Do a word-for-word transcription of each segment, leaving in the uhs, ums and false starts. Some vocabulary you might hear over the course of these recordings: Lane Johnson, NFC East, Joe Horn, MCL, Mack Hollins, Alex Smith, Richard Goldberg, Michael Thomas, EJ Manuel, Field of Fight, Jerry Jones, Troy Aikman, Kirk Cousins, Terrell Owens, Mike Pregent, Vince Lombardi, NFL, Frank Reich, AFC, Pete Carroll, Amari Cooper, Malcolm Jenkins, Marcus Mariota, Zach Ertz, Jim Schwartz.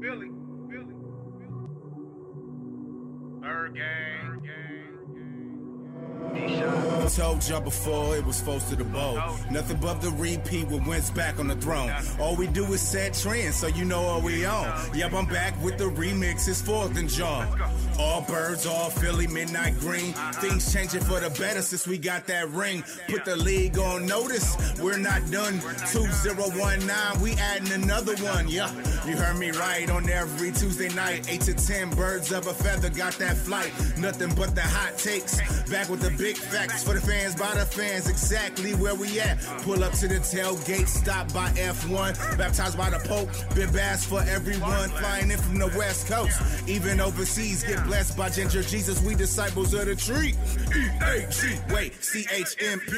Philly, Philly, Philly. Her game, game, game. I told y'all before it was supposed to the bowl. Nothing but the repeat with Wentz back on the throne. All we do is set trends, so you know what we on. Yep, I'm back with the remix. It's Fourth and John. All birds, all Philly, midnight green. Things changing for the better since we got that ring. Put the league on notice. We're not done. two thousand nineteen, we adding another one. Yeah, you heard me right on every Tuesday night. eight to ten birds of a feather got that flight. Nothing but the hot takes. Back with the big facts for the fans, by the fans, exactly where we at. Pull up to the tailgate, stop by F one. Baptized by the Pope, been bass for everyone. Flying in from the West Coast, even overseas. Get blessed by Ginger Jesus, we disciples of the tree. E A G, wait, C H M P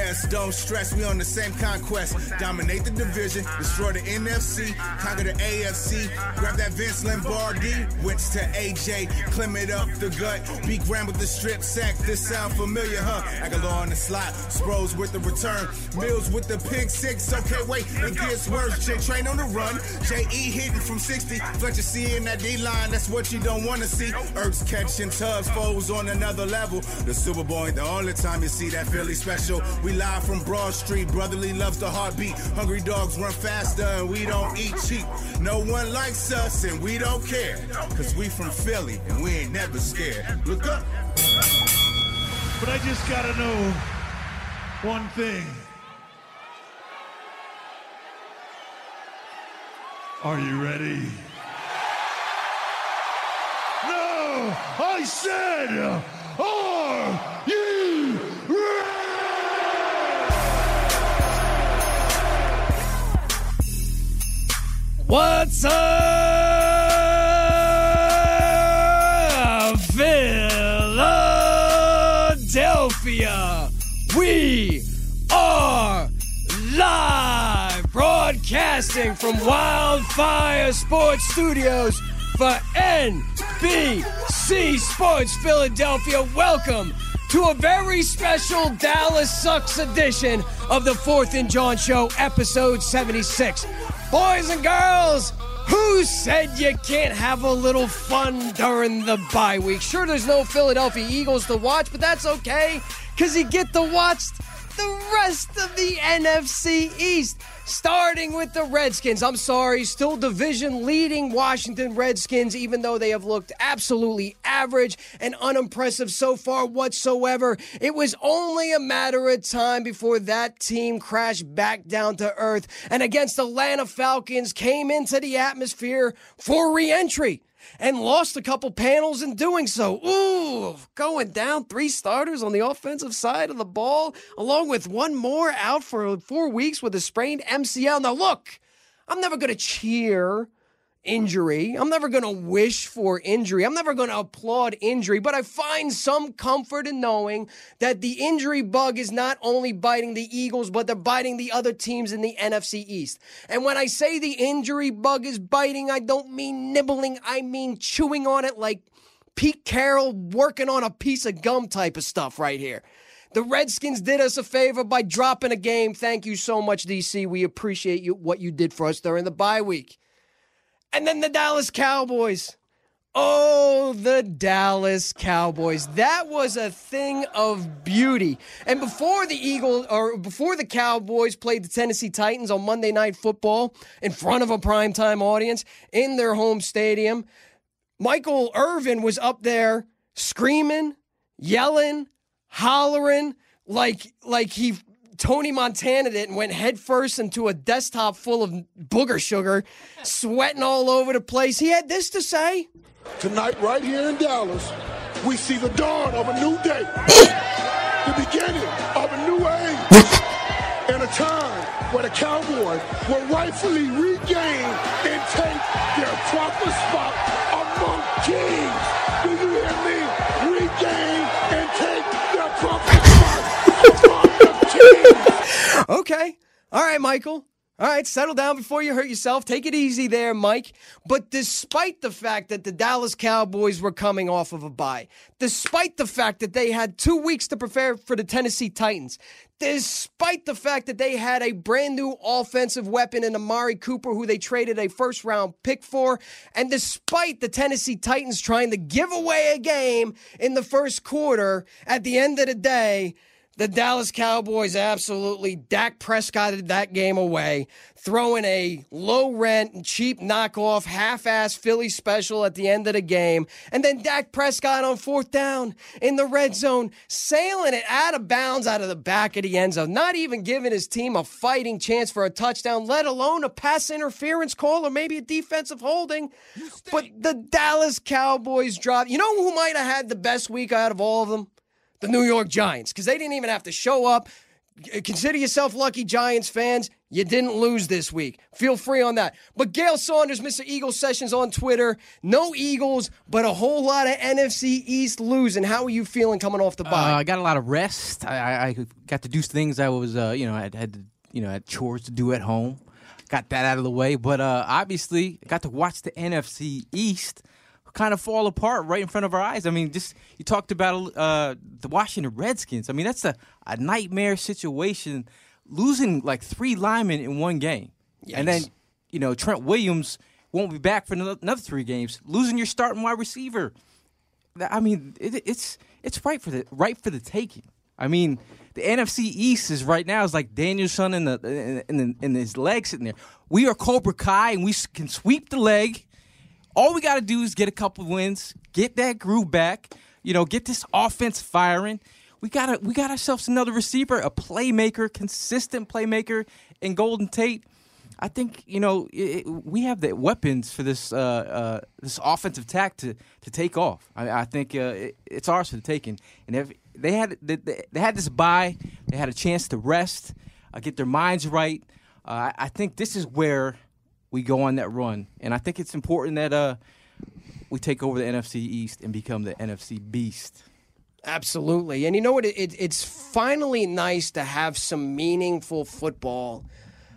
S, don't stress, we on the same conquest. Dominate the division, destroy the N F C, conquer the A F C. Grab that Vince Lombardi, Wentz to A J, Clem it up the gut. Be Graham with the strip sack, this sound familiar, huh? Aguilar on the slot, Sproles with the return, Mills with the pick six. Okay, wait, it gets worse. J Train on the run, J E hitting from sixty. Fletcher seeing that D line, that's what you don't want to see. Ertz catching tubs, foes on another level. The Super Bowl ain't the only time you see that Philly Special. We live from Broad Street, brotherly loves the heartbeat. Hungry dogs run faster and we don't eat cheap. No one likes us and we don't care, cause we from Philly and we ain't never scared. Look up. But I just gotta know one thing. Are you ready? No! I said, are you ready? What's up, Phil? Philadelphia, we are live, broadcasting from Wildfire Sports Studios for N B C Sports Philadelphia. Welcome to a very special Dallas Sucks edition of the Fourth and John Show, episode seventy-six. Boys and girls, who said you can't have a little fun during the bye week? Sure, there's no Philadelphia Eagles to watch, but that's okay, because you get to watch the rest of the N F C East, starting with the Redskins. I'm sorry, still division-leading Washington Redskins, even though they have looked absolutely average and unimpressive so far whatsoever. It was only a matter of time before that team crashed back down to earth, and against the Atlanta Falcons came into the atmosphere for re-entry and lost a couple panels in doing so. Ooh, going down three starters on the offensive side of the ball, along with one more out for four weeks with a sprained M C L. Now, look, I'm never going to cheer injury. I'm never going to wish for injury. I'm never going to applaud injury, but I find some comfort in knowing that the injury bug is not only biting the Eagles, but they're biting the other teams in the N F C East. And when I say the injury bug is biting, I don't mean nibbling. I mean chewing on it like Pete Carroll working on a piece of gum type of stuff right here. The Redskins did us a favor by dropping a game. Thank you so much, D C. We appreciate you what you did for us during the bye week. And then the Dallas Cowboys. Oh, the Dallas Cowboys. That was a thing of beauty. And before the Eagles, or before the Cowboys played the Tennessee Titans on Monday Night Football in front of a primetime audience in their home stadium, Michael Irvin was up there screaming, yelling, hollering like like he Tony Montana did and went headfirst into a desktop full of booger sugar, sweating all over the place. He had this to say. Tonight, right here in Dallas, we see the dawn of a new day, the beginning of a new age, and a time where the Cowboys will rightfully regain and take their proper spot among kings. Do you hear me? Regain and take their proper spot among kings. Okay. All right, Michael. All right, settle down before you hurt yourself. Take it easy there, Mike. But despite the fact that the Dallas Cowboys were coming off of a bye, despite the fact that they had two weeks to prepare for the Tennessee Titans, despite the fact that they had a brand new offensive weapon in Amari Cooper, who they traded a first-round pick for, and despite the Tennessee Titans trying to give away a game in the first quarter, at the end of the day, the Dallas Cowboys absolutely Dak Prescotted that game away, throwing a low-rent and cheap knockoff, half-ass Philly special at the end of the game. And then Dak Prescott on fourth down in the red zone, sailing it out of bounds out of the back of the end zone, not even giving his team a fighting chance for a touchdown, let alone a pass interference call or maybe a defensive holding. But the Dallas Cowboys dropped. You know who might have had the best week out of all of them? The New York Giants, because they didn't even have to show up. Consider yourself lucky, Giants fans. You didn't lose this week. Feel free on that. But Gale Saunders, Mister Eagle Sessions on Twitter. No Eagles, but a whole lot of N F C East losing. How are you feeling coming off the bye? Uh, I got a lot of rest. I, I got to do things I was, uh, you know, I had to, you know, I had chores to do at home. Got that out of the way. But uh, obviously, got to watch the N F C East kind of fall apart right in front of our eyes. I mean, just you talked about uh, the Washington Redskins. I mean, that's a, a nightmare situation, losing like three linemen in one game. Yes. And then, you know, Trent Williams won't be back for another three games, losing your starting wide receiver. I mean, it, it's it's right for the right for the taking. I mean, the N F C East is right now is like Danielson and the and in his leg sitting there. We are Cobra Kai, and we can sweep the leg. All we got to do is get a couple wins, get that groove back, you know, get this offense firing. We got we got ourselves another receiver, a playmaker, consistent playmaker in Golden Tate. I think, you know, it, we have the weapons for this uh, uh, this offensive tack to, to take off. I, I think uh, it, it's ours for the taking. And if they had they, they had this bye, they had a chance to rest, uh, get their minds right. Uh, I think this is where we go on that run, and I think it's important that uh, we take over the N F C East and become the N F C Beast. Absolutely, and you know what? It, it, it's finally nice to have some meaningful football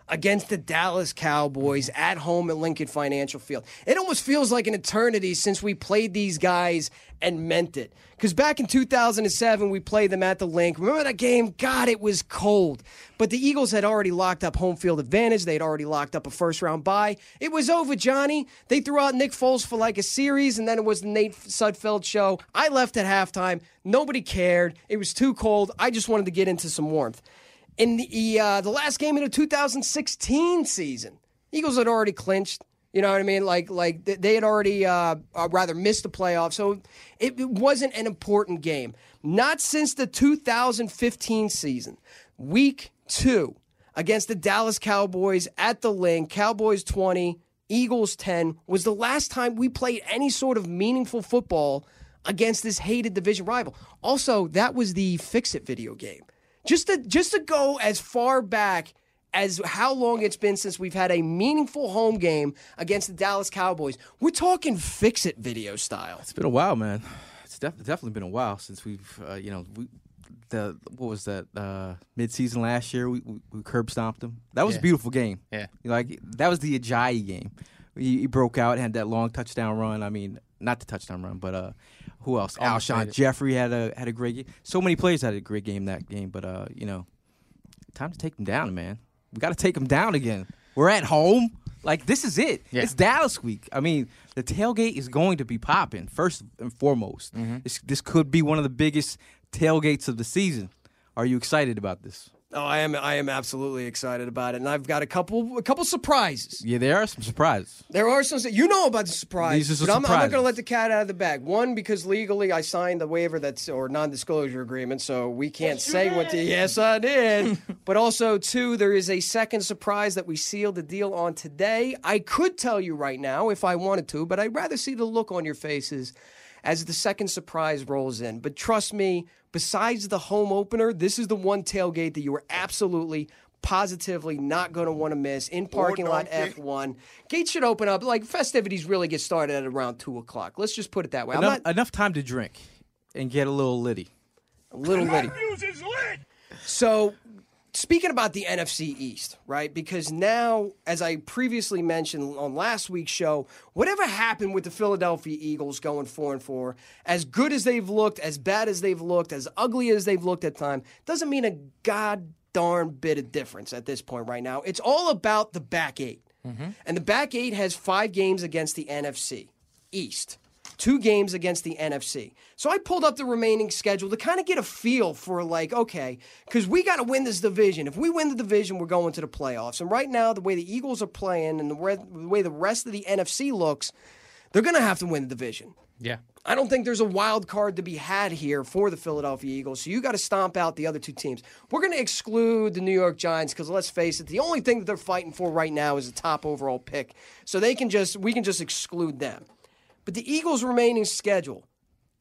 against the Dallas Cowboys at home at Lincoln Financial Field. It almost feels like an eternity since we played these guys and meant it. Because back in two thousand seven, we played them at the Link. Remember that game? God, it was cold. But the Eagles had already locked up home field advantage. They had already locked up a first-round bye. It was over, Johnny. They threw out Nick Foles for like a series, and then it was the Nate Sudfeld show. I left at halftime. Nobody cared. It was too cold. I just wanted to get into some warmth. In the uh, the last game of the two thousand sixteen season, Eagles had already clinched. You know what I mean? Like, like they had already uh, rather missed the playoffs. So it, it wasn't an important game. Not since the two thousand fifteen season, week two, against the Dallas Cowboys at the Link, Cowboys twenty, Eagles ten, was the last time we played any sort of meaningful football against this hated division rival. Also, that was the Fix-It video game. Just to just to go as far back as how long it's been since we've had a meaningful home game against the Dallas Cowboys. We're talking Fix-It video style. It's been a while, man. It's def- definitely been a while since we've, uh, you know, we, the what was that, uh, mid-season last year, we, we, we curb stomped them. That was yeah. a beautiful game. Yeah. Like, that was the Ajayi game. He, he broke out, had that long touchdown run. I mean, not the touchdown run, but uh, who else? Alshon Jeffrey had a had a great game. So many players had a great game that game, but uh, you know, time to take them down, man. We got to take them down again. We're at home. Like, this is it. Yeah. It's Dallas week. I mean, the tailgate is going to be popping first and foremost. Mm-hmm. This this could be one of the biggest tailgates of the season. Are you excited about this? Oh, I am. I am absolutely excited about it, and I've got a couple, a couple surprises. Yeah, there are some surprises. There are some. You know about the surprises. These are some but I'm, surprises. I'm not going to let the cat out of the bag. One, because legally I signed a waiver that's or non-disclosure agreement, so we can't yes, say what. To, yes, I did. But also, two, there is a second surprise that we sealed the deal on today. I could tell you right now if I wanted to, but I'd rather see the look on your faces as the second surprise rolls in. But trust me, besides the home opener, this is the one tailgate that you are absolutely, positively not going to want to miss in parking lot F one. Gates should open up. Like, festivities really get started at around two o'clock. Let's just put it that way. Enough, I'm not, enough time to drink and get a little litty. A little litty. So, speaking about the N F C East, right? Because now, as I previously mentioned on last week's show, whatever happened with the Philadelphia Eagles going four and four, as good as they've looked, as bad as they've looked, as ugly as they've looked at times, doesn't mean a god darn bit of difference at this point right now. It's all about the back eight. Mm-hmm. And the back eight has five games against the N F C East. Two games against the N F C. So I pulled up the remaining schedule to kind of get a feel for, like, okay, because we got to win this division. If we win the division, we're going to the playoffs. And right now, the way the Eagles are playing and the, re- the way the rest of the N F C looks, they're going to have to win the division. Yeah. I don't think there's a wild card to be had here for the Philadelphia Eagles, so you got to stomp out the other two teams. We're going to exclude the New York Giants because, let's face it, the only thing that they're fighting for right now is a top overall pick. So they can just we can just exclude them. But the Eagles' remaining schedule,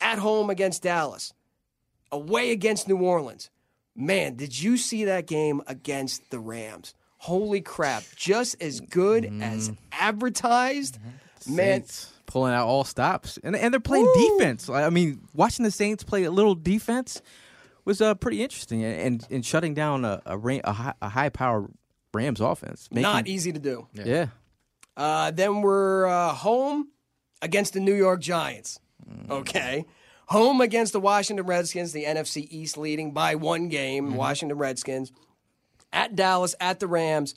at home against Dallas, away against New Orleans. Man, did you see that game against the Rams? Holy crap. Just as good mm. as advertised. Mm-hmm. Man. Saints pulling out all stops. And, and they're playing Woo. defense. I mean, watching the Saints play a little defense was uh, pretty interesting. And, and shutting down a, a, a, a high-powered Rams offense. Making, Not easy to do. Yeah. yeah. Uh, then we're uh, home against the New York Giants, okay? Home against the Washington Redskins, the N F C East leading by one game, mm-hmm. Washington Redskins. At Dallas, at the Rams,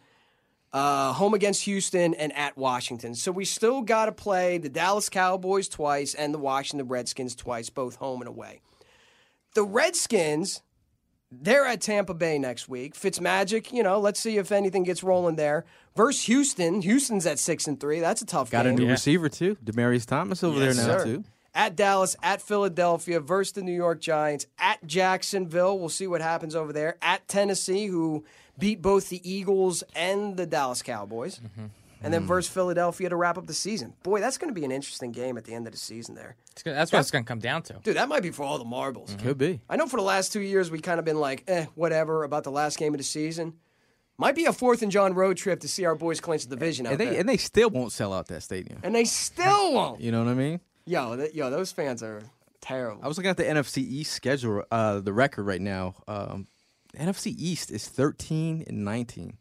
uh, home against Houston, and at Washington. So we still got to play the Dallas Cowboys twice and the Washington Redskins twice, both home and away. The Redskins, they're at Tampa Bay next week. Fitzmagic, you know, let's see if anything gets rolling there. Versus Houston. Houston's at six and three. That's a tough Got game. Got a new yeah. receiver, too. Demaryius Thomas over yes, there now, sir. too. At Dallas, at Philadelphia, versus the New York Giants, at Jacksonville. We'll see what happens over there. At Tennessee, who beat both the Eagles and the Dallas Cowboys. Mm-hmm. And then versus Philadelphia to wrap up the season. Boy, that's going to be an interesting game at the end of the season there. That's, that's what that's, it's going to come down to. Dude, that might be for all the marbles. Mm-hmm. Could be. I know for the last two years we've kind of been like, eh, whatever, about the last game of the season. Might be a Fourth and John road trip to see our boys clinch the division out and they, there. And they still won't sell out that stadium. And they still won't. You know what I mean? Yo, th- yo, those fans are terrible. I was looking at the N F C East schedule, uh, the record right now. Um, N F C East is thirteen and nineteen.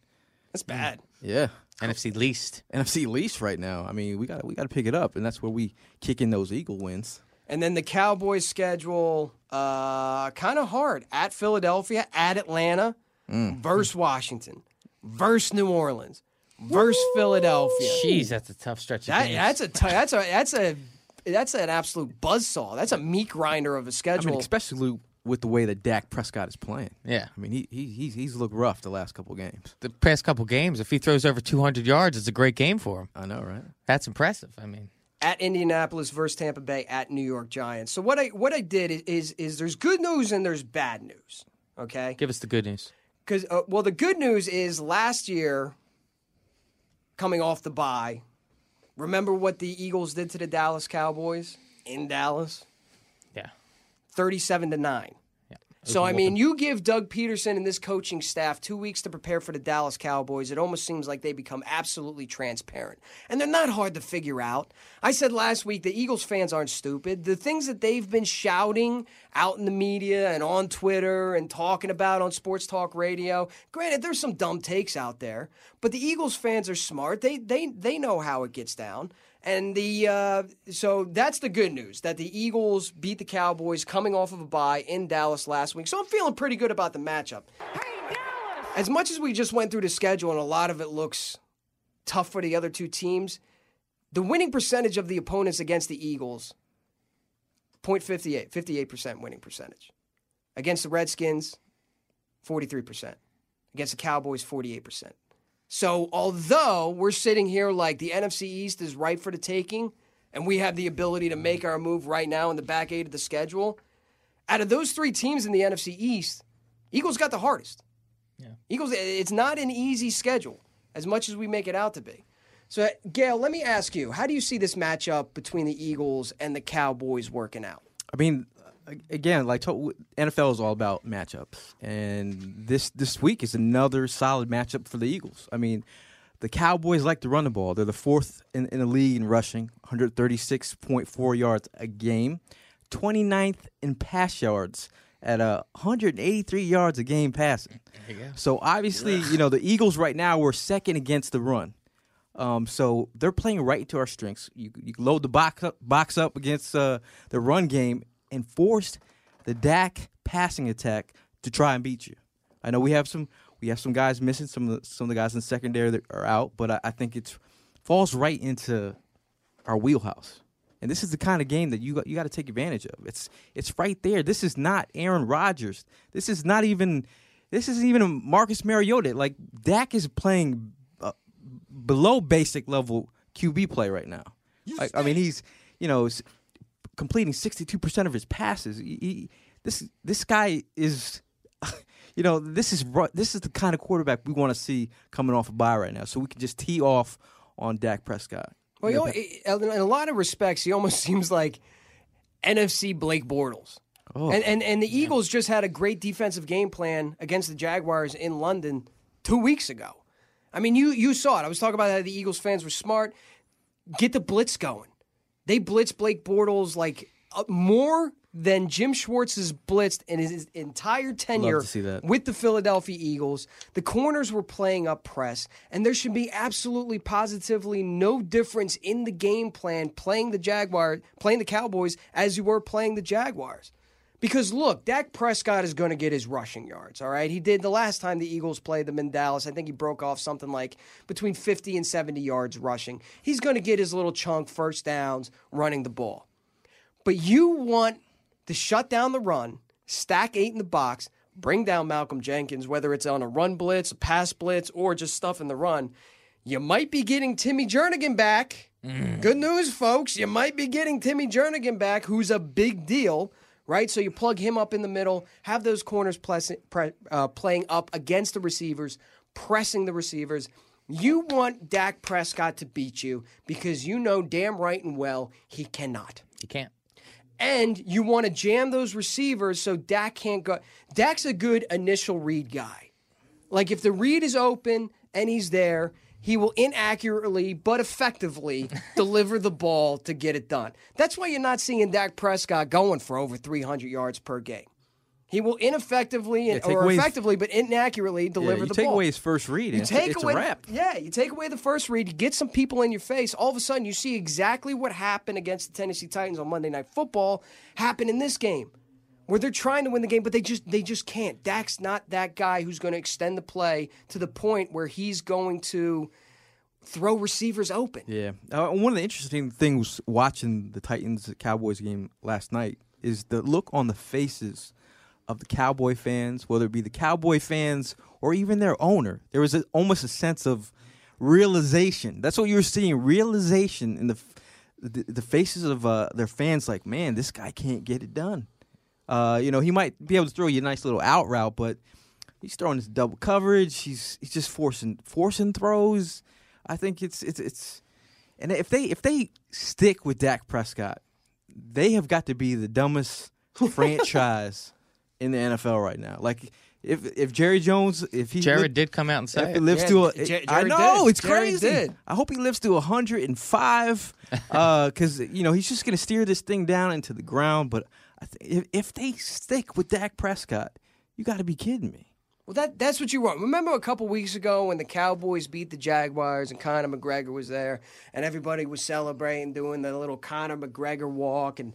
That's bad. Yeah. N F C least. N F C least right now. I mean, we got we got to pick it up, and that's where we kick in those Eagle wins. And then the Cowboys schedule, uh, kind of hard. At Philadelphia, at Atlanta, mm. versus Washington, versus New Orleans, versus Woo! Philadelphia. Jeez, that's a tough stretch. Of that, that's a t- that's a that's a that's an absolute buzzsaw. That's a meat grinder of a schedule, I mean, especially with the way that Dak Prescott is playing. Yeah. I mean, he, he he's, he's looked rough the last couple games. The past couple games, if he throws over two hundred yards, it's a great game for him. I know, right? That's impressive. I mean, at Indianapolis versus Tampa Bay, at New York Giants. So what I what I did is is, is there's good news and there's bad news, okay? Give us the good news. Cuz uh, well, the good news is last year, coming off the bye, remember what the Eagles did to the Dallas Cowboys in Dallas? thirty-seven to nine. Yeah. So, I mean, you give Doug Peterson and this coaching staff two weeks to prepare for the Dallas Cowboys, it almost seems like they become absolutely transparent. And they're not hard to figure out. I said last week the Eagles fans aren't stupid. The things that they've been shouting out in the media and on Twitter and talking about on Sports Talk Radio, granted, there's some dumb takes out there, but the Eagles fans are smart. They, they, they know how it gets down. And the uh, so that's the good news, that the Eagles beat the Cowboys coming off of a bye in Dallas last week. So I'm feeling pretty good about the matchup. Hey, Dallas! As much as we just went through the schedule and a lot of it looks tough for the other two teams, the winning percentage of the opponents against the Eagles, point five eight, fifty-eight percent winning percentage. Against the Redskins, forty-three percent. Against the Cowboys, forty-eight percent. So although we're sitting here like the N F C East is ripe for the taking and we have the ability to make our move right now in the back eight of the schedule, out of those three teams in the N F C East, Eagles got the hardest. Yeah. Eagles, it's not an easy schedule as much as we make it out to be. So, Gail, let me ask you, how do you see this matchup between the Eagles and the Cowboys working out? I mean, again, like N F L is all about matchups, and this this week is another solid matchup for the Eagles. I mean, the Cowboys like to run the ball. They're the fourth in, in the league in rushing, one thirty-six point four yards a game, twenty-ninth in pass yards at uh, one eighty-three yards a game passing. There you go. So obviously, you know, the Eagles right now were second against the run. Um, so they're playing right to our strengths. You, you load the box up, box up against uh, the run game and force the Dak passing attack to try and beat you. I know we have some. We have some guys missing, some of the, some of the guys in the secondary that are out, but I, I think it falls right into our wheelhouse. And this is the kind of game that you got, you got to take advantage of. It's it's right there. This is not Aaron Rodgers. This is not even this isn't even Marcus Mariota. Like, Dak is playing uh, below basic level Q B play right now. Like, I mean, he's you know completing sixty-two percent of his passes. He, he, this this guy is. You know, this is this is the kind of quarterback we want to see coming off a bye right now, so we can just tee off on Dak Prescott. Well, you know, in a lot of respects, he almost seems like N F C Blake Bortles. Oh. And, and, and the Eagles just had a great defensive game plan against the Jaguars in London two weeks ago. I mean, you, you saw it. I was talking about how the Eagles fans were smart. Get the blitz going. They blitzed Blake Bortles like more than Jim Schwartz is blitzed in his entire tenure with the Philadelphia Eagles. The corners were playing up press, and there should be absolutely, positively no difference in the game plan playing the Jaguar, playing the Cowboys as you were playing the Jaguars. Because, look, Dak Prescott is going to get his rushing yards, all right? He did the last time the Eagles played them in Dallas. I think he broke off something like between fifty and seventy yards rushing. He's going to get his little chunk first downs running the ball. But you want to shut down the run, stack eight in the box, bring down Malcolm Jenkins, whether it's on a run blitz, a pass blitz, or just stuff in the run. You might be getting Timmy Jernigan back. Mm. Good news, folks. You might be getting Timmy Jernigan back, who's a big deal, right? So you plug him up in the middle, have those corners press, pre, uh, playing up against the receivers, pressing the receivers. You want Dak Prescott to beat you because you know damn right and well he cannot. He can't. And you want to jam those receivers so Dak can't go. Dak's a good initial read guy. Like, if the read is open and he's there, he will inaccurately but effectively deliver the ball to get it done. That's why you're not seeing Dak Prescott going for over three hundred yards per game. He will ineffectively yeah, or away, effectively but inaccurately deliver yeah, the ball. You take away his first read, and take it's away, a wrap. Yeah, you take away the first read, you get some people in your face, all of a sudden you see exactly what happened against the Tennessee Titans on Monday Night Football happen in this game, where they're trying to win the game, but they just they just can't. Dak's not that guy who's going to extend the play to the point where he's going to throw receivers open. Yeah. Uh, one of the interesting things watching the Titans-Cowboys game last night is the look on the faces of the Cowboy fans, whether it be the Cowboy fans or even their owner. There was a, almost a sense of realization. That's what you were seeing, realization in the the, the faces of uh, their fans, like, man, this guy can't get it done. Uh, you know, he might be able to throw you a nice little out route, but he's throwing his double coverage. He's he's just forcing forcing throws. I think it's it's it's and if they if they stick with Dak Prescott, they have got to be the dumbest franchise in the N F L right now. Like, if if Jerry Jones, if he Jared lived, did come out and say, if he lives yeah, to a, Jer- I know did. It's Jerry crazy. Did. I hope he lives to one hundred five, because uh, you know he's just going to steer this thing down into the ground. But I th- if, if they stick with Dak Prescott, you got to be kidding me. Well, that that's what you want. Remember a couple weeks ago when the Cowboys beat the Jaguars and Conor McGregor was there, and everybody was celebrating, doing the little Conor McGregor walk and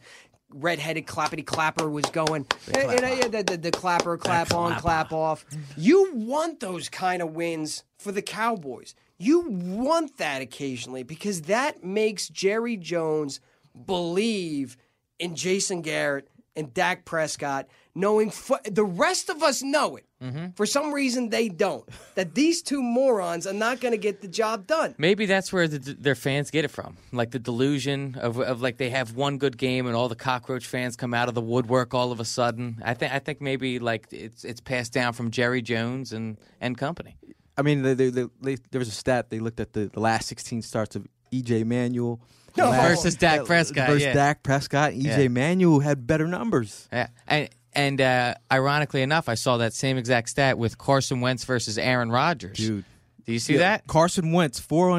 redheaded clappity clapper was going. The, and, and, and, the, the, the clapper, clap on, clap off. You want those kind of wins for the Cowboys. You want that occasionally because that makes Jerry Jones believe in Jason Garrett and Dak Prescott, knowing fo- the rest of us know it. Mm-hmm. For some reason, they don't. That these two morons are not going to get the job done. Maybe that's where the, their fans get it from, like the delusion of, of like they have one good game and all the cockroach fans come out of the woodwork all of a sudden. I think I think maybe like it's it's passed down from Jerry Jones and, and company. I mean, they, they, they, they, there was a stat they looked at the, the last sixteen starts of E J Manuel. No. Versus Dak Prescott. Versus yeah. Dak Prescott. E J yeah. Manuel had better numbers. Yeah. And, and uh, ironically enough, I saw that same exact stat with Carson Wentz versus Aaron Rodgers. Dude. Do you see yeah. that? Carson Wentz, four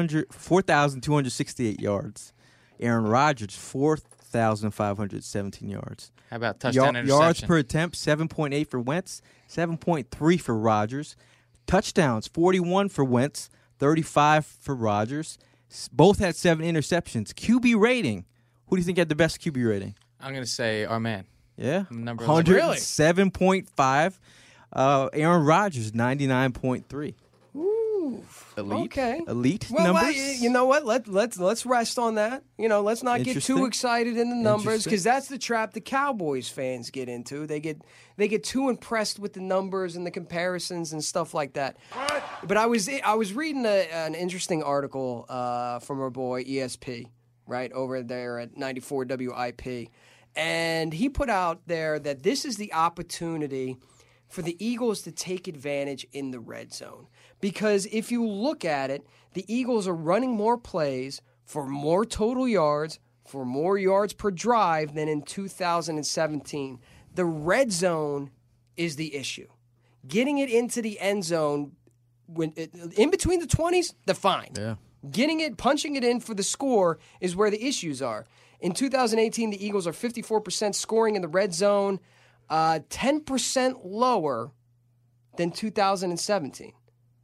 thousand two hundred sixty-eight yards. Aaron Rodgers, four thousand five hundred seventeen yards. How about touchdown y- interception? Yards per attempt, seven point eight for Wentz, seven point three for Rodgers. Touchdowns, forty-one for Wentz, thirty-five for Rodgers. Both had seven interceptions. Q B rating. Who do you think had the best Q B rating? I'm going to say our man. Yeah. Number one hundred seven point five. Uh, Aaron Rodgers, ninety-nine point three. Ooh. Elite. Okay. Elite well, numbers. Well, you know what? Let, let's let's rest on that. You know, let's not get too excited in the numbers, because that's the trap the Cowboys fans get into. They get they get too impressed with the numbers and the comparisons and stuff like that. What? But I was I was reading a, an interesting article uh, from our boy E S P, right, over there at ninety-four W I P, and he put out there that this is the opportunity for the Eagles to take advantage in the red zone. Because if you look at it, the Eagles are running more plays for more total yards, for more yards per drive than in two thousand seventeen. The red zone is the issue. Getting it into the end zone, when it, in between the twenties, they're fine. Yeah. Getting it, punching it in for the score is where the issues are. In two thousand eighteen, the Eagles are fifty-four percent scoring in the red zone, uh, ten percent lower than two thousand seventeen.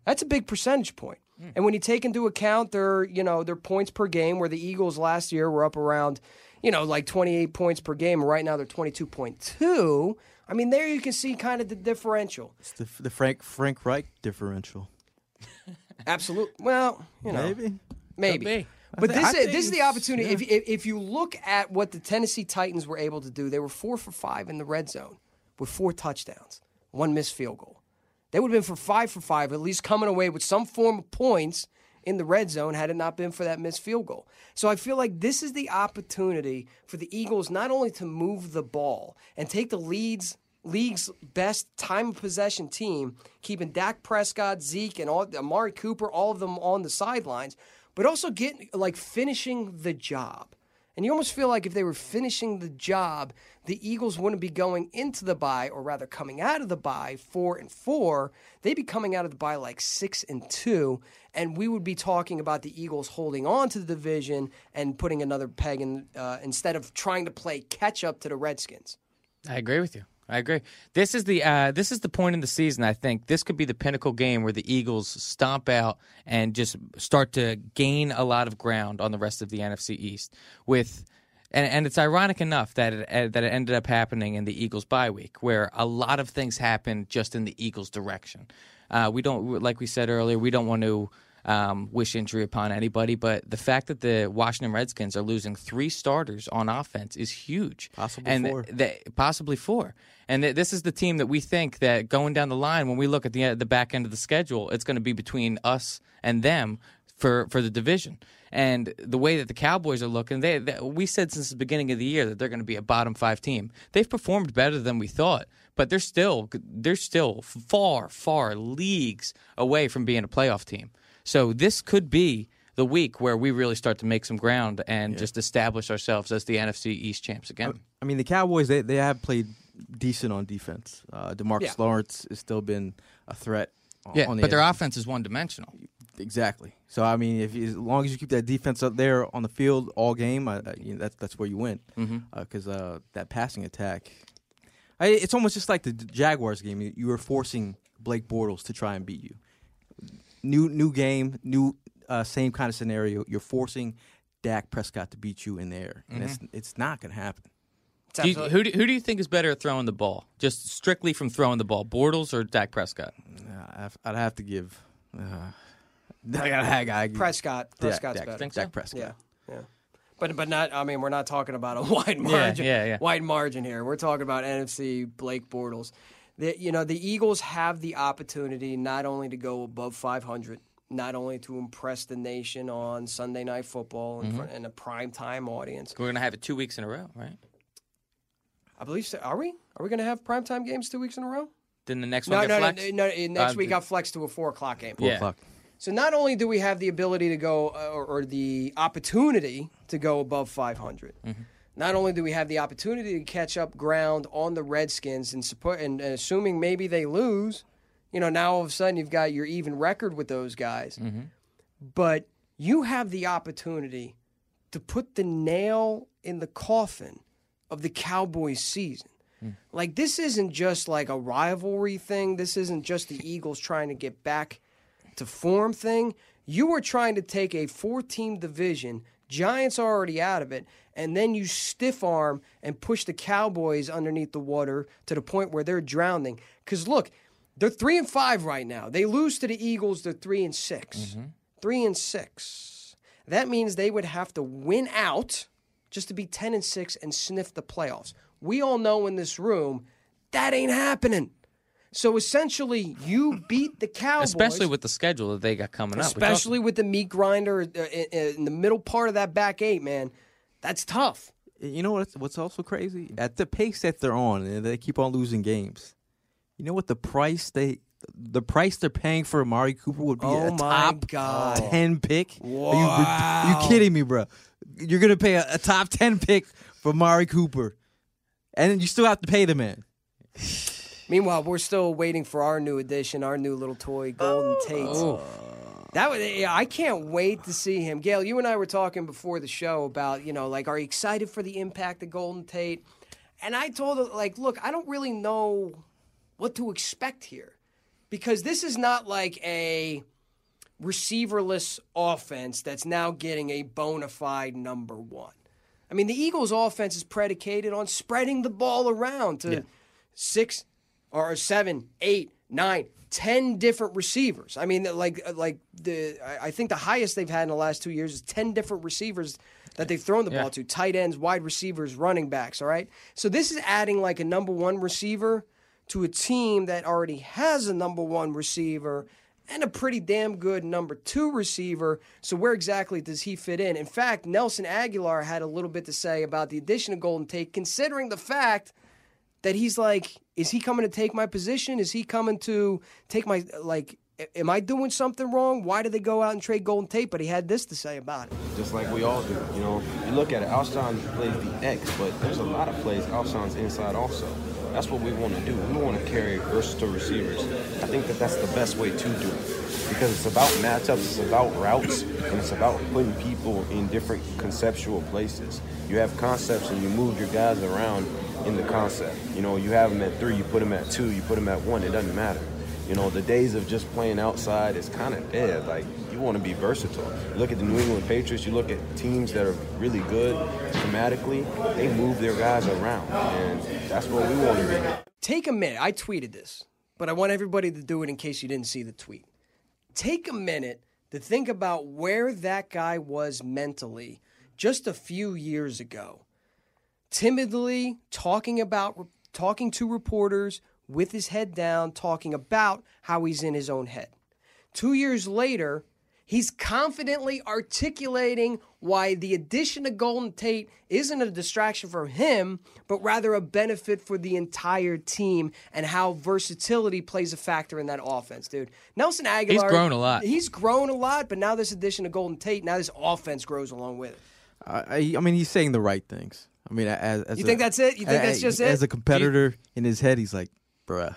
That's a big percentage point. Mm. And when you take into account their, you know, their points per game, where the Eagles last year were up around, you know, like twenty-eight points per game, right now they're twenty-two point two. I mean, there you can see kind of the differential. It's the, the Frank Frank Reich differential. Absolutely. Well, you know. Maybe. Maybe. Maybe. But this is, this is the opportunity. Yeah. If, if if you look at what the Tennessee Titans were able to do, they were four for five in the red zone with four touchdowns, one missed field goal. They would have been for five for five, at least coming away with some form of points in the red zone had it not been for that missed field goal. So I feel like this is the opportunity for the Eagles not only to move the ball and take the leads, league's best time of possession team, keeping Dak Prescott, Zeke, and all, Amari Cooper, all of them on the sidelines, but also getting like finishing the job. And you almost feel like if they were finishing the job, the Eagles wouldn't be going into the bye, or rather coming out of the bye four and four. They'd be coming out of the bye like six and two, and we would be talking about the Eagles holding on to the division and putting another peg in uh, instead of trying to play catch up to the Redskins. I agree with you. I agree. This is the uh, this is the point in the season, I think. This could be the pinnacle game where the Eagles stomp out and just start to gain a lot of ground on the rest of the N F C East. With, and, and it's ironic enough that it, that it ended up happening in the Eagles bye week, where a lot of things happened just in the Eagles' direction. Uh, we don't, like we said earlier, we don't want to um, wish injury upon anybody, but the fact that the Washington Redskins are losing three starters on offense is huge. Possibly and four. Th- th- possibly four. And th- this is the team that we think that going down the line, when we look at the uh, the back end of the schedule, it's going to be between us and them for, for the division. And the way that the Cowboys are looking, they, they we said since the beginning of the year that they're going to be a bottom five team. They've performed better than we thought, but they're still they're still far, far leagues away from being a playoff team. So this could be the week where we really start to make some ground and yeah. just establish ourselves as the N F C East champs again. I mean, the Cowboys, they, they have played decent on defense. Uh, DeMarcus yeah. Lawrence has still been a threat. On, yeah, on the but their end. Offense is one-dimensional. Exactly. So I mean, if as long as you keep that defense up there on the field all game, I, I, you know, that's that's where you win. Because mm-hmm. uh, uh, that passing attack, I, it's almost just like the Jaguars game. You, you were forcing Blake Bortles to try and beat you. New new game, new uh, same kind of scenario. You're forcing Dak Prescott to beat you in the air, mm-hmm. and it's it's not going to happen. Do you, who, do, who do you think is better at throwing the ball? Just strictly from throwing the ball, Bortles or Dak Prescott? Uh, I'd have to give. Uh, I gotta, I gotta give Prescott. Prescott's Dak, better. Dak, so? Dak Prescott. Yeah, yeah. But but not. I mean, we're not talking about a wide margin. Yeah, yeah, yeah. Wide margin here. We're talking about N F C Blake Bortles. The, you know, the Eagles have the opportunity not only to go above five hundred, not only to impress the nation on Sunday Night Football and mm-hmm. a primetime audience. We're gonna have it two weeks in a row, right? I believe so. Are we? Are we going to have primetime games two weeks in a row? Then the next one no, get no, flexed? No, no, no. Next um, week I'll flex to a four o'clock game. four o'clock. So not only do we have the ability to go uh, or, or the opportunity to go above five hundred, mm-hmm. not only do we have the opportunity to catch up ground on the Redskins and support, and, and assuming maybe they lose, you know, now all of a sudden you've got your even record with those guys. Mm-hmm. But you have the opportunity to put the nail in the coffin of the Cowboys season. Mm. Like, this isn't just like a rivalry thing. This isn't just the Eagles trying to get back to form thing. You are trying to take a four-team division. Giants are already out of it, and then you stiff arm and push the Cowboys underneath the water to the point where they're drowning. Because, look, they're three and five right now. They lose to the Eagles, they're three and six. Mm-hmm. Three and six. That means they would have to win out just to be ten and six and sniff the playoffs. We all know in this room that ain't happening. So essentially, you beat the Cowboys, especially with the schedule that they got coming up, especially with the meat grinder in the middle part of that back eight. Man, that's tough. You know what's what's also crazy? At the pace that they're on, and they keep on losing games. You know what the price they the price they're paying for Amari Cooper would be? Oh, a top God. ten pick. Wow. Are you, are you kidding me, bro? You're gonna pay a, a top ten pick for Amari Cooper, and then you still have to pay the man. Meanwhile, we're still waiting for our new addition, our new little toy, Golden Tate. Oh. That was, yeah, I can't wait to see him. Gail, you and I were talking before the show about, you know, like, are you excited for the impact of Golden Tate? And I told him, like, look, I don't really know what to expect here, because this is not like a receiverless offense that's now getting a bona fide number one. I mean, the Eagles' offense is predicated on spreading the ball around to yeah. six or seven, eight, nine, ten different receivers. I mean, like, like the I think the highest they've had in the last two years is ten different receivers that they've thrown the yeah. ball to: tight ends, wide receivers, running backs. All right, so this is adding like a number one receiver to a team that already has a number one receiver and a pretty damn good number two receiver. So where exactly does he fit in? In fact, Nelson Aguilar had a little bit to say about the addition of Golden Tate, considering the fact that he's like, is he coming to take my position? Is he coming to take my, like, am I doing something wrong? Why did they go out and trade Golden Tate? But he had this to say about it. Just like we all do, you know. You look at it, Alshon plays the X, but there's a lot of plays Alshon's inside also. That's what we want to do. We want to carry versatile receivers. I think that that's the best way to do it, because it's about matchups, it's about routes, and it's about putting people in different conceptual places. You have concepts and you move your guys around in the concept. You know, you have them at three, you put them at two, you put them at one, it doesn't matter. You know, the days of just playing outside is kind of dead. Like, you want to be versatile. You look at the New England Patriots, you look at teams that are really good schematically, they move their guys around, and that's what we want to do. Take a minute. I tweeted this, but I want everybody to do it in case you didn't see the tweet. Take a minute to think about where that guy was mentally just a few years ago. Timidly talking about talking to reporters with his head down, talking about how he's in his own head. Two years later, he's confidently articulating why the addition of Golden Tate isn't a distraction for him, but rather a benefit for the entire team, and how versatility plays a factor in that offense, dude. Nelson Aguilar, he's grown a lot. He's grown a lot, but now this addition of Golden Tate, now this offense grows along with it. Uh, I, I mean, he's saying the right things. I mean, as, as you think a, that's it? You think as, that's just as it? As a competitor you, in his head, he's like, bruh,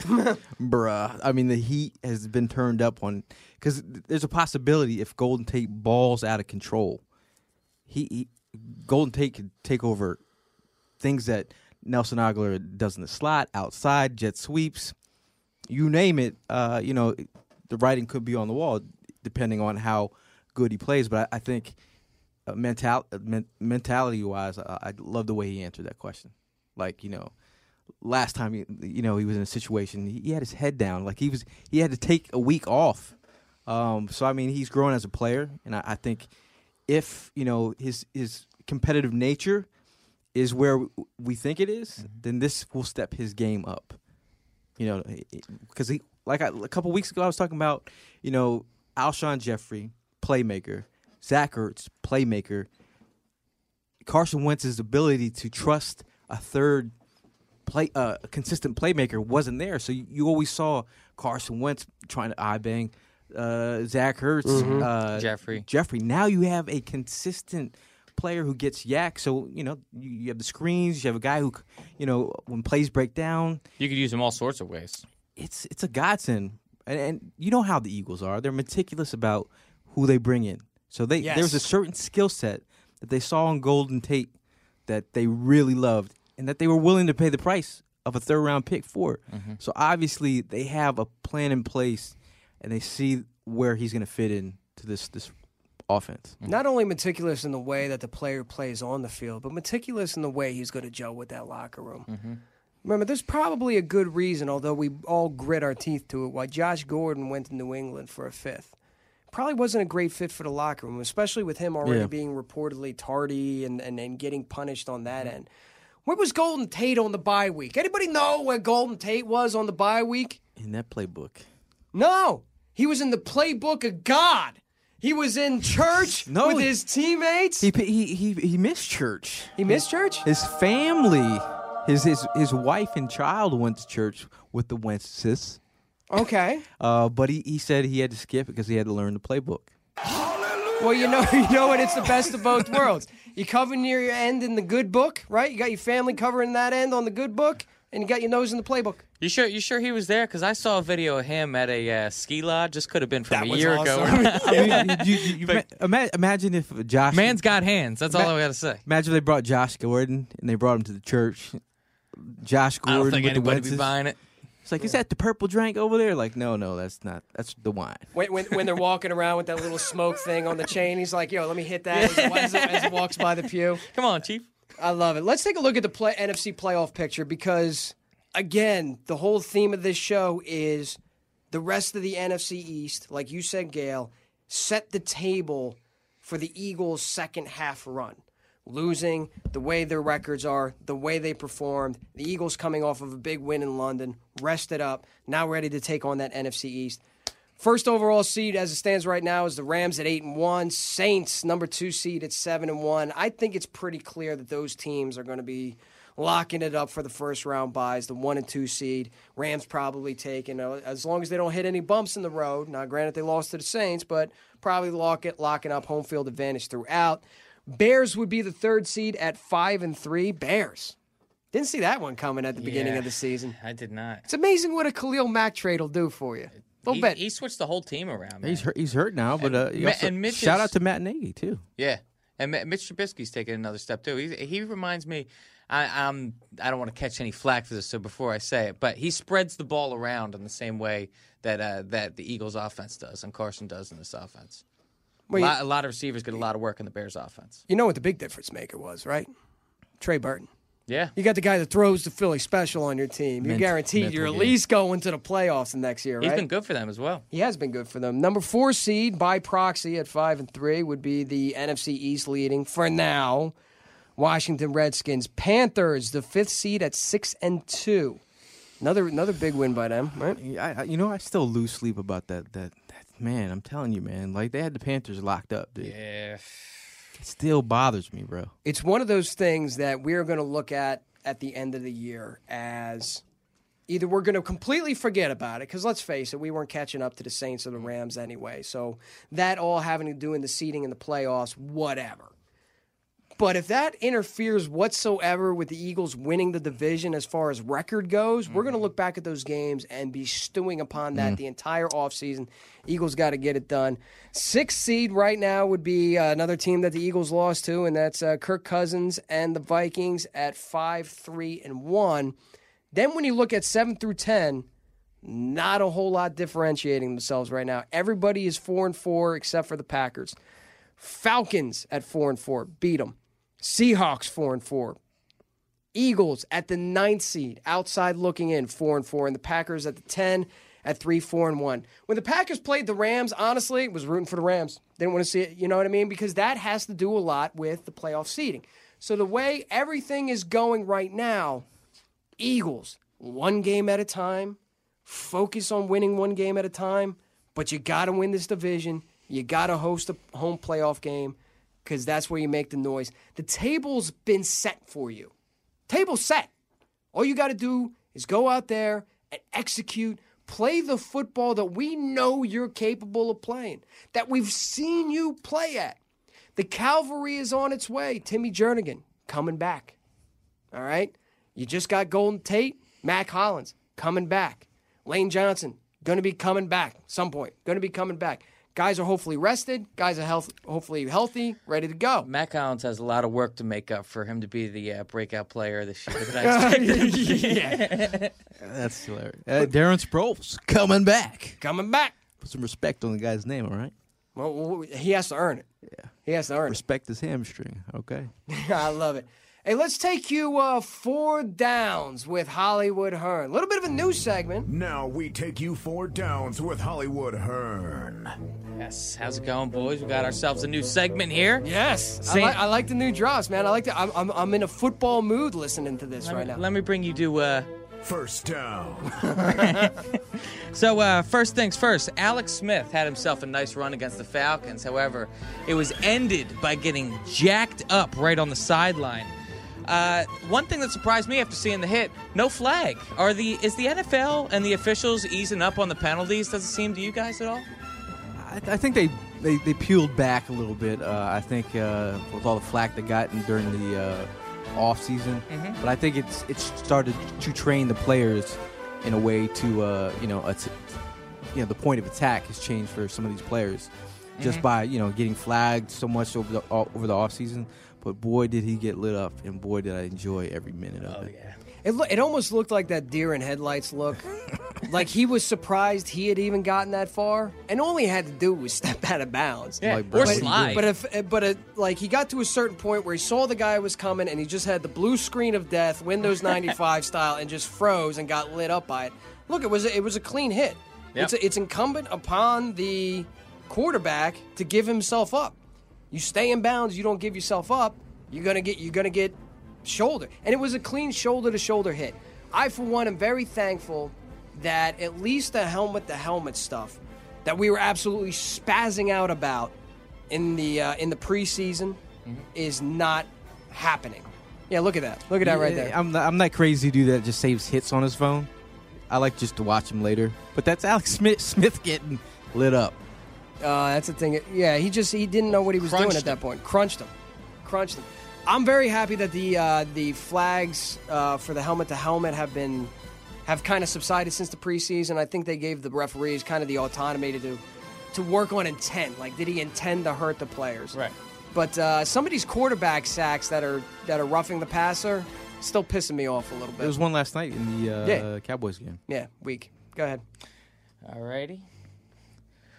bruh. I mean, the heat has been turned up on, because there's a possibility if Golden Tate balls out of control, he, he Golden Tate could take over things that Nelson Aguilar does in the slot, outside, jet sweeps, you name it. Uh, you know, the writing could be on the wall depending on how good he plays, but I, I think. Uh, mental men- mentality wise, I-, I love the way he answered that question. Like, you know, last time he, you know, he was in a situation, he, he had his head down, like he was he had to take a week off. Um, so I mean, he's grown as a player, and I, I think if you know his his competitive nature is where we, we think it is, mm-hmm. then this will step his game up. You know, because he like I, a couple weeks ago I was talking about, you know, Alshon Jeffrey, playmaker. Zach Ertz, playmaker. Carson Wentz's ability to trust a third play, uh, consistent playmaker wasn't there. So you, you always saw Carson Wentz trying to eye bang uh, Zach Ertz, mm-hmm. uh, Jeffrey. Jeffrey. Now you have a consistent player who gets yak. So, you know, you, you have the screens. You have a guy who, you know, when plays break down. You could use him all sorts of ways. It's it's a godsend. And, and you know how the Eagles are. They're meticulous about who they bring in. So they yes. there's a certain skill set that they saw in Golden Tate that they really loved and that they were willing to pay the price of a third-round pick for. Mm-hmm. So obviously they have a plan in place and they see where he's going to fit in to this this offense. Mm-hmm. Not only meticulous in the way that the player plays on the field, but meticulous in the way he's going to gel with that locker room. Mm-hmm. Remember, there's probably a good reason, although we all grit our teeth to it, why Josh Gordon went to New England for a fifth. Probably wasn't a great fit for the locker room, especially with him already yeah. being reportedly tardy and, and, and getting punished on that mm-hmm. end. Where was Golden Tate on the bye week? Anybody know where Golden Tate was on the bye week? In that playbook. No. He was in the playbook of God. He was in church no, with his teammates. He, he he he missed church. He missed church? His family, his his, his wife and child went to church with the Wentzes. Okay. Uh, but he, he said he had to skip because he had to learn the playbook. Hallelujah! Well, you know, you know what? It's the best of both worlds. You cover near your end in the good book, right? You got your family covering that end on the good book, and you got your nose in the playbook. You sure You sure he was there? Because I saw a video of him at a uh, ski lodge. Just could have been from that a year awesome. ago. I mean, you, you, you, but, ima- imagine if Josh... Man's got hands. That's ima- all I got to say. Imagine they brought Josh Gordon, and they brought him to the church. Josh Gordon I don't think with anybody would be buying it. It's like, yeah. is that the purple drink over there? Like, no, no, that's not. That's the wine. When when, when they're walking around with that little smoke thing on the chain, he's like, yo, let me hit that yeah. as, as, as he walks by the pew. Come on, Chief. I love it. Let's take a look at the play, N F C playoff picture because, again, the whole theme of this show is the rest of the N F C East, like you said, Gale, set the table for the Eagles' second half run. Losing, the way their records are, the way they performed, the Eagles coming off of a big win in London, rested up, now ready to take on that N F C East. First overall seed as it stands right now is the Rams at eight and one, Saints number two seed at seven and one. I think it's pretty clear that those teams are going to be locking it up for the first round buys, the one and two seed. Rams probably taking, as long as they don't hit any bumps in the road. Now, granted, they lost to the Saints, but probably lock it, locking up home field advantage throughout. Bears would be the third seed at five and three. Bears. Didn't see that one coming at the beginning yeah, of the season. I did not. It's amazing what a Khalil Mack trade will do for you. A little bit. He switched the whole team around. Man. He's hurt, he's hurt now, but uh, he also, and Mitch shout is, out to Matt Nagy too. Yeah, and Mitch Trubisky's taking another step too. He he reminds me. I, I'm I don't want to catch any flack for this, so before I say it, but he spreads the ball around in the same way that uh, that the Eagles' offense does and Carson does in this offense. Well, a, lot, a lot of receivers get a lot of work in the Bears' offense. You know what the big difference maker was, right? Trey Burton. Yeah. You got the guy that throws the Philly Special on your team. You're Ment- guaranteed you're at game. least going to the playoffs the next year, right? He's been good for them as well. He has been good for them. Number four seed by proxy at five and three would be the N F C East leading for now. Washington Redskins. Panthers, the fifth seed at six and two. Another another big win by them, right? I, I, you know, I still lose sleep about that that. that Man, I'm telling you, man. Like, they had the Panthers locked up, dude. Yeah. It still bothers me, bro. It's one of those things that we're going to look at at the end of the year as either we're going to completely forget about it, because let's face it, we weren't catching up to the Saints or the Rams anyway. So that all having to do in the seeding in the playoffs, whatever. But if that interferes whatsoever with the Eagles winning the division as far as record goes, mm-hmm. we're going to look back at those games and be stewing upon that mm-hmm. the entire offseason. Eagles got to get it done. Sixth seed right now would be uh, another team that the Eagles lost to, and that's uh, Kirk Cousins and the Vikings at five, three, and one. Then when you look at seven through ten, not a whole lot differentiating themselves right now. Everybody is four and four except for the Packers. Falcons at four and four, beat them. Seahawks four and four, Eagles at the ninth seed, outside looking in four and four, and the Packers at the ten at three four and one. When the Packers played the Rams, honestly, was rooting for the Rams. Didn't want to see it, you know what I mean? Because that has to do a lot with the playoff seeding. So the way everything is going right now, Eagles one game at a time, focus on winning one game at a time. But you got to win this division. You got to host a home playoff game. Because that's where you make the noise. The table's been set for you. Table's set. All you got to do is go out there and execute, Play the football that we know you're capable of playing, that we've seen you play at. The cavalry is on its way. Timmy Jernigan coming back. All right? You just got Golden Tate, Mack Hollins coming back. Lane Johnson going to be coming back at some point. Going to be coming back. Guys are hopefully rested. Guys are health, hopefully healthy, ready to go. Mack Hollins has a lot of work to make up for him to be the uh, breakout player this year. That yeah. That's hilarious. Uh, Darren Sproles coming back. Coming back. Put some respect on the guy's name, all right? Well, he has to earn it. Yeah. He has to earn respect it. Respect his hamstring. Okay. I love it. Hey, let's take you uh, four downs with Hollywood Hearn. A little bit of a new segment. Now we take you four downs with Hollywood Hearn. Yes. How's it going, boys? We got ourselves a new segment here. Yes. I, li- I like the new drops, man. I like the. I'm, I'm I'm in a football mood listening to this let right me, now. Let me bring you to. Uh... First down. So uh, first things first, Alex Smith had himself a nice run against the Falcons. However, it was ended by getting jacked up right on the sideline. Uh, one thing that surprised me after seeing the hit, no flag. Are the is the N F L and the officials easing up on the penalties? Does it seem to you guys at all? I, th- I think they, they, they peeled back a little bit. Uh, I think uh, with all the flack they got during the uh, offseason, mm-hmm. but I think it's it's started to train the players in a way to uh, you know att- you know the point of attack has changed for some of these players mm-hmm. just by you know getting flagged so much over the all, over the offseason. But boy, did he get lit up, and boy, did I enjoy every minute of oh, it. Yeah. It, lo- it almost looked like that deer in headlights look. Like he was surprised he had even gotten that far, and all he had to do was step out of bounds. Yeah, like, or but, slide. But, if, but a, like he got to a certain point where he saw the guy was coming, and he just had the blue screen of death, Windows ninety-five style, and just froze and got lit up by it. Look, it was a, it was a clean hit. Yep. It's, a, it's incumbent upon the quarterback to give himself up. You stay in bounds, you don't give yourself up, you're gonna get you're gonna get shoulder. And it was a clean shoulder to shoulder hit. I for one am very thankful that at least the helmet to helmet stuff that we were absolutely spazzing out about in the uh, in the preseason mm-hmm. is not happening. Yeah, look at that. Look at that yeah, right there. I'm not, I'm not crazy dude that just saves hits on his phone. I like just to watch him later. But that's Alex Smith, Smith getting lit up. Uh, that's the thing. Yeah, he just he didn't know what he was Crunched doing at that point. Crunched him. Crunched him. I'm very happy that the uh, the flags uh, for the helmet to helmet have been have kind of subsided since the preseason. I think they gave the referees kind of the autonomy to do to work on intent. Like, did he intend to hurt the players? Right. But uh, some of these quarterback sacks that are that are roughing the passer still pissing me off a little bit. There was one last night in the uh, yeah. Cowboys game. Yeah, week. Go ahead. All righty.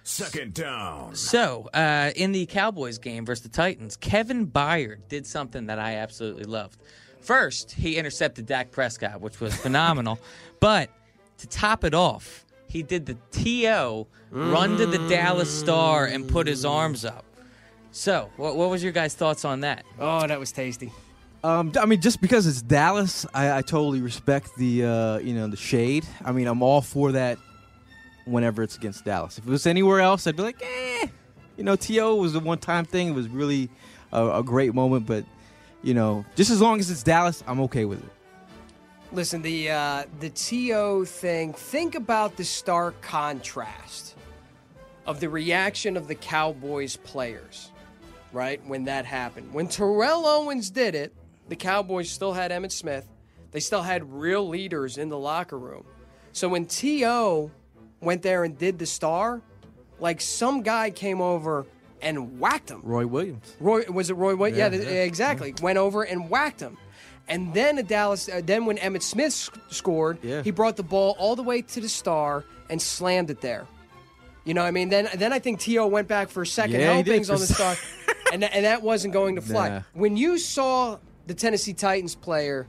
Second down. So, uh, in the Cowboys game versus the Titans, Kevin Byard did something that I absolutely loved. First, he intercepted Dak Prescott, which was phenomenal. But to top it off, he did the T O mm. run to the Dallas Star and put his arms up. So, what, what was your guys' thoughts on that? Oh, that was tasty. Um, I mean, just because it's Dallas, I, I totally respect the uh, you know the shade. I mean, I'm all for that. Whenever it's against Dallas. If it was anywhere else, I'd be like, eh. You know, T O was a one-time thing. It was really a, a great moment. But, you know, just as long as it's Dallas, I'm okay with it. Listen, the uh, the T O thing, think about the stark contrast of the reaction of the Cowboys players, right, when that happened. When Terrell Owens did it, the Cowboys still had Emmitt Smith. They still had real leaders in the locker room. So when T O went there and did the star, like some guy came over and whacked him. Roy Williams. Roy was it Roy Williams? Yeah, yeah, yeah, exactly. Yeah. Went over and whacked him. And then a Dallas. Uh, then when Emmitt Smith sc- scored, yeah. he brought the ball all the way to the star and slammed it there. You know what I mean? Then then I think T O went back for a second yeah, helpings on the star, and, th- and that wasn't going to fly. Nah. When you saw the Tennessee Titans player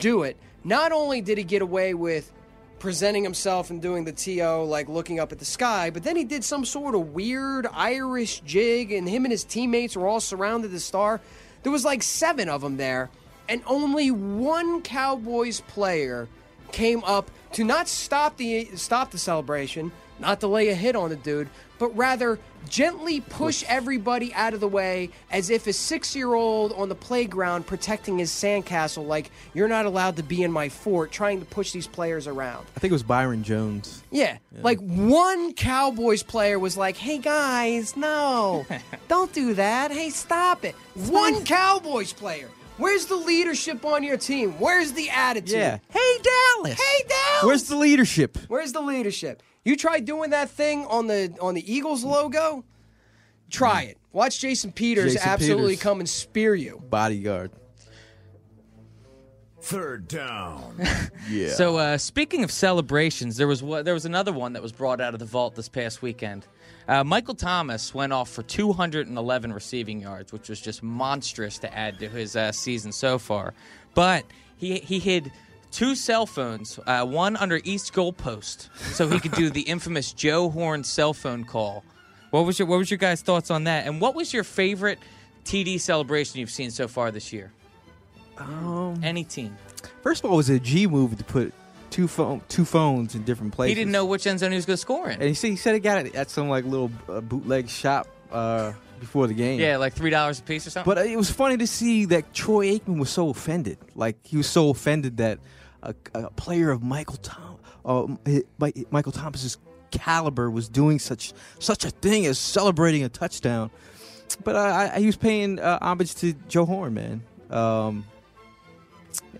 do it, not only did he get away with presenting himself and doing the T O, like looking up at the sky, but then he did some sort of weird Irish jig, and him and his teammates were all surrounded the star. There was like seven of them there, and only one Cowboys player came up to not stop the stop the celebration, not to lay a hit on the dude, but rather gently push everybody out of the way as if a six-year-old on the playground protecting his sandcastle, like, you're not allowed to be in my fort, trying to push these players around. I think it was Byron Jones. Yeah. yeah. Like, one Cowboys player was like, hey, guys, no, don't do that. Hey, stop it. One Cowboys player. Where's the leadership on your team? Where's the attitude? Yeah. Hey, Dallas. Hey, Dallas. Where's the leadership? Where's the leadership? You try doing that thing on the on the Eagles logo? Try it. Watch Jason Peters Jason absolutely Peters. come and spear you. Bodyguard. Third down. yeah. So uh, speaking of celebrations, there was there was another one that was brought out of the vault this past weekend. Uh, Michael Thomas went off for two hundred eleven receiving yards, which was just monstrous to add to his uh, season so far. But he he hid two cell phones, uh, one under each goalpost, so he could do the infamous Joe Horn cell phone call. What was your What was your guys' thoughts on that? And what was your favorite T D celebration you've seen so far this year? Um, Any team. First of all, it was a G move to put two phone, two phones in different places. He didn't know which end zone he was going to score in. And he said he, said he got it at some like little uh, bootleg shop uh, before the game. Yeah, like three dollars a piece or something. But it was funny to see that Troy Aikman was so offended. Like, he was so offended that a, a player of Michael Tom, uh, Michael Thomas's caliber was doing such such a thing as celebrating a touchdown. But uh, I, he was paying uh, homage to Joe Horn, man. Um,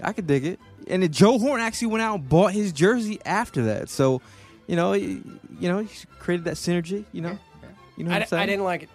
I could dig it. And then Joe Horn actually went out and bought his jersey after that. So, you know, you, you know, he created that synergy, you know. Yeah, yeah. You know what I, I'm saying? I didn't like it.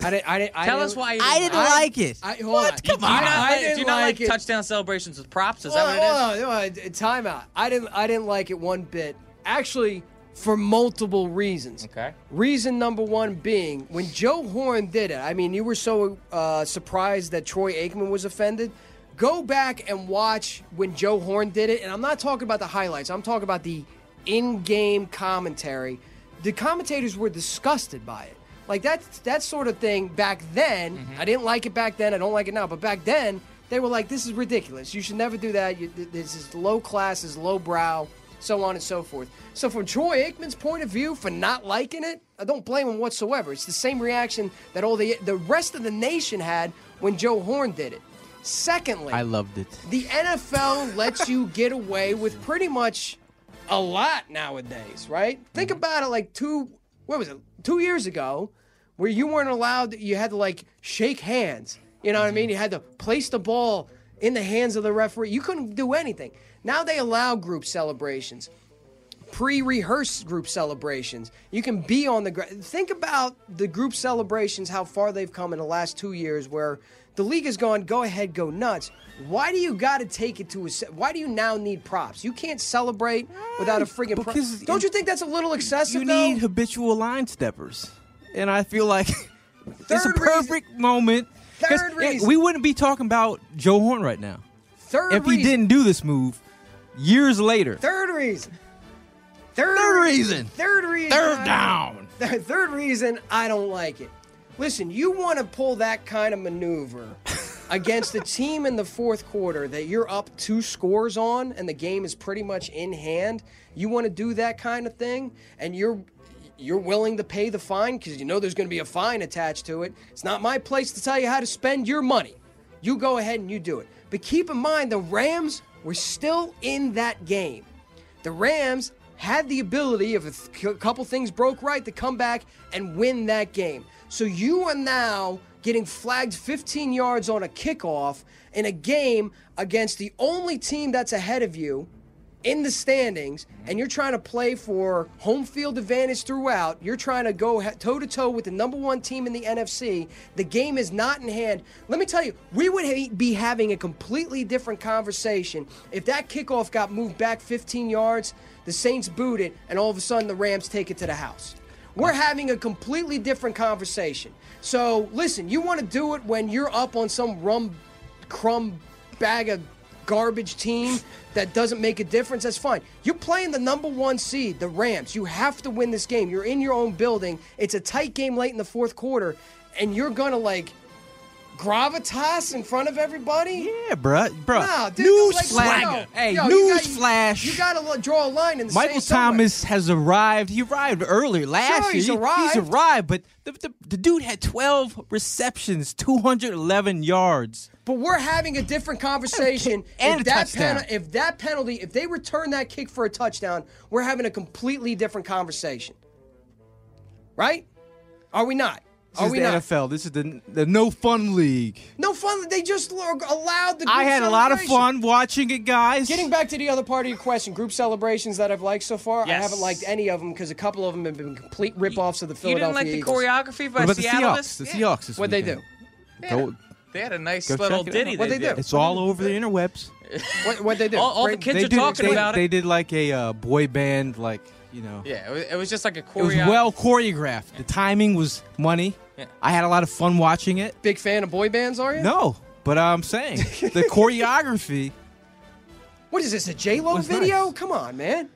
I didn't, I didn't, I Tell didn't, us why you didn't I didn't like, like it. I, what? Come on. Do you not like touchdown celebrations with props? Is well, that what it is? Well, time out. I didn't, I didn't like it one bit. Actually, for multiple reasons. Okay. Reason number one being, when Joe Horn did it, I mean, you were so uh, surprised that Troy Aikman was offended. Go back and watch when Joe Horn did it. And I'm not talking about the highlights. I'm talking about the in-game commentary. The commentators were disgusted by it. Like, that, that sort of thing back then, mm-hmm. I didn't like it back then. I don't like it now. But back then, they were like, this is ridiculous. You should never do that. You, this is low class, this is low brow, so on and so forth. So from Troy Aikman's point of view, for not liking it, I don't blame him whatsoever. It's the same reaction that all the the rest of the nation had when Joe Horn did it. Secondly, I loved it. The N F L lets you get away with pretty much a lot nowadays, right? Mm-hmm. Think about it like two, what was it, two years ago, where you weren't allowed, you had to like shake hands. You know what I mean? You had to place the ball in the hands of the referee. You couldn't do anything. Now they allow group celebrations, pre-rehearsed group celebrations. You can be on the ground. Think about the group celebrations, how far they've come in the last two years where the league has gone, go ahead, go nuts. Why do you got to take it to a... Se- Why do you now need props? You can't celebrate without a friggin' prop. Don't you think that's a little excessive, You though? Need habitual line steppers. And I feel like it's a perfect reason. moment. Third reason. It, we wouldn't be talking about Joe Horn right now. Third if reason. If he didn't do this move years later. Third reason. Third, third reason. Third reason. Third down. Third reason, I don't like it. Listen, you want to pull that kind of maneuver against a team in the fourth quarter that you're up two scores on and the game is pretty much in hand. You want to do that kind of thing, and you're you're willing to pay the fine because you know there's going to be a fine attached to it. It's not my place to tell you how to spend your money. You go ahead and you do it. But keep in mind, the Rams were still in that game. The Rams had the ability, if a th- couple things broke right, to come back and win that game. So you are now getting flagged fifteen yards on a kickoff in a game against the only team that's ahead of you in the standings, and you're trying to play for home field advantage throughout. You're trying to go toe-to-toe with the number one team in the N F C. The game is not in hand. Let me tell you, we would be having a completely different conversation if that kickoff got moved back fifteen yards, the Saints boot it, and all of a sudden the Rams take it to the house. We're having a completely different conversation. So, listen, you want to do it when you're up on some rum crumb bag of garbage team that doesn't make a difference, that's fine. You're playing the number one seed, the Rams. You have to win this game. You're in your own building. It's a tight game late in the fourth quarter, and you're going to, like, gravitas in front of everybody? Yeah, bruh. bruh. Nah, dude, news like, flag. Hey, yo, news you flash. You got to draw a line in the Michael same Thomas somewhere. has arrived. He arrived early last sure, year. He's arrived. He's arrived, but the, the, the dude had twelve receptions, two hundred eleven yards. But we're having a different conversation. And if, a that pen, if that penalty, if they return that kick for a touchdown, we're having a completely different conversation. Right? Are we not? This Are we is the not? N F L. This is the, the no fun league. No fun. They just allowed the group I had a lot of fun watching it, guys. Getting back to the other part of your question, group celebrations that I've liked so far, yes. I haven't liked any of them because a couple of them have been complete rip-offs of the Philadelphia Eagles. You didn't like the choreography by what Seattle? The Seahawks. The Seahawks yeah. this What'd they do? Yeah. Go, they had a nice little ditty. What'd they, they do? It's all over the interwebs. what, what'd they do? All, all the kids they are do, talking they, about it. They did like a uh, boy band, like, you know. Yeah, it was just like a choreographed. It was well choreographed. Yeah. The timing was money. Yeah. I had a lot of fun watching it. Big fan of boy bands, are you? No, but I'm saying the choreography. What is this, a J-Lo video? Nice. Come on, man.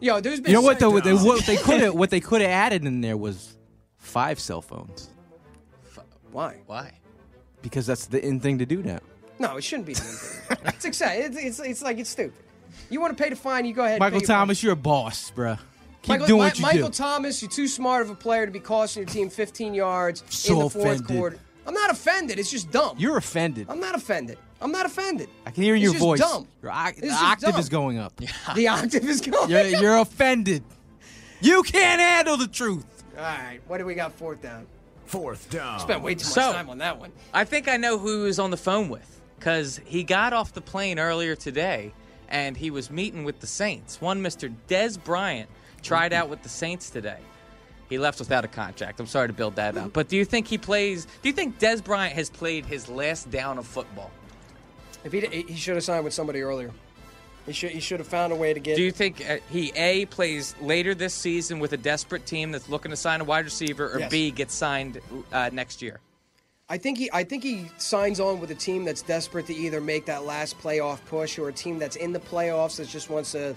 Yo, there's been. You know what? The, they, what they could have what they could have added in there was five cell phones. F- why? Why? Because that's the in thing to do now. No, it shouldn't be the in thing. It's exciting. It's, it's it's like it's stupid. You want to pay the fine? You go ahead. Michael and pay Thomas, your you're a boss, bruh. Keep Michael, doing what you Michael do. Thomas, you're too smart of a player to be costing your team fifteen yards so in the fourth offended. quarter. I'm not offended. It's just dumb. You're offended. I'm not offended. I'm not offended. I can hear it's your just voice. Dumb. Your o- it's the just octave dumb. is going up. Yeah. The octave is going you're, up. You're offended. You can't handle the truth. All right. What do we got? Fourth down. Fourth down. Spent way too much so, time on that one. I think I know who he was on the phone with because he got off the plane earlier today and he was meeting with the Saints. One Mister Dez Bryant tried out with the Saints today. He left without a contract. I'm sorry to build that up. But do you think he plays – do you think Dez Bryant has played his last down of football? If he he should have signed with somebody earlier. He should he should have found a way to get – Do you think he, A, plays later this season with a desperate team that's looking to sign a wide receiver, or yes. B, gets signed uh, next year? I think he I think he signs on with a team that's desperate to either make that last playoff push or a team that's in the playoffs that just wants to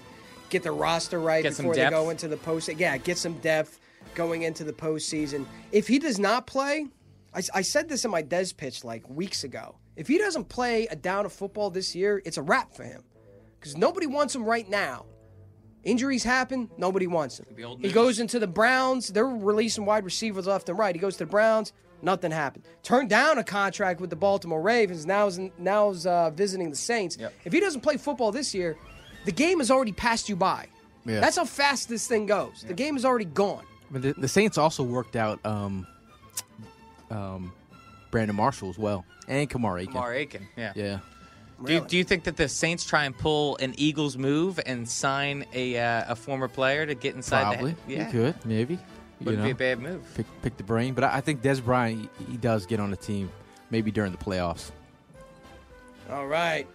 get their roster right get before they go into the postseason. Yeah, get some depth going into the postseason. If he does not play, I, I said this in my Dez pitch like weeks ago. If he doesn't play a down of football this year, it's a wrap for him because nobody wants him right now. Injuries happen. Nobody wants him. He goes into the Browns. They're releasing wide receivers left and right. He goes to the Browns. Nothing happened. Turned down a contract with the Baltimore Ravens. Now is now is uh, visiting the Saints. Yep. If he doesn't play football this year, the game has already passed you by. Yeah. That's how fast this thing goes. Yeah. The game is already gone. But the, the Saints also worked out um, um, Brandon Marshall as well, and Kamar Aiken. Kamar Aiken, yeah, yeah. Really? Do, do you think that the Saints try and pull an Eagles move and sign a uh, a former player to get inside? Probably. The, yeah, you could maybe. Wouldn't you know, be a bad move. Pick, pick the brain. But I, I think Dez Bryant, he, he does get on the team maybe during the playoffs. All right.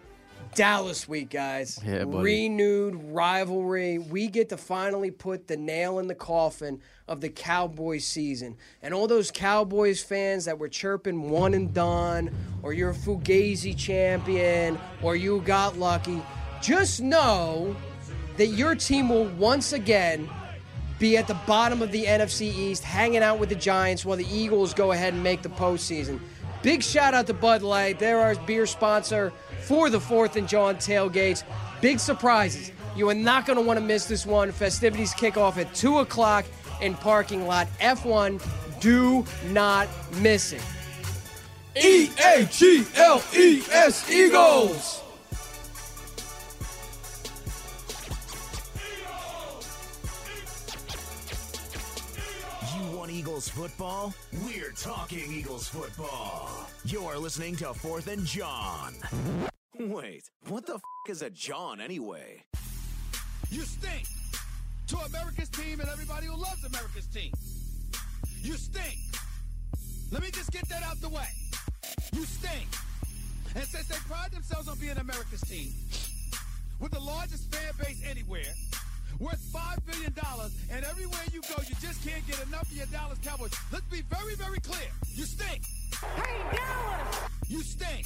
Dallas week, guys. Yeah, buddy. Renewed rivalry. We get to finally put the nail in the coffin of the Cowboys season. And all those Cowboys fans that were chirping one and done, or you're a Fugazi champion, or you got lucky, just know that your team will once again be at the bottom of the N F C East, hanging out with the Giants while the Eagles go ahead and make the postseason. Big shout-out to Bud Light. They're our beer sponsor for the Fourth and John tailgates. Big surprises. You are not going to want to miss this one. Festivities kick off at two o'clock in parking lot F one. Do not miss it. E A G L E S, Eagles! Eagles football? We're talking Eagles football. You're listening to Fourth and John. Wait, what the f*** is a John anyway? You stink to America's team and everybody who loves America's team. You stink. Let me just get that out the way. You stink. And since they pride themselves on being America's team, with the largest fan base anywhere, worth five billion dollars, and everywhere you go, you just can't get enough of your Dallas Cowboys. Let's be very, very clear. You stink. Hey, Dallas! You stink.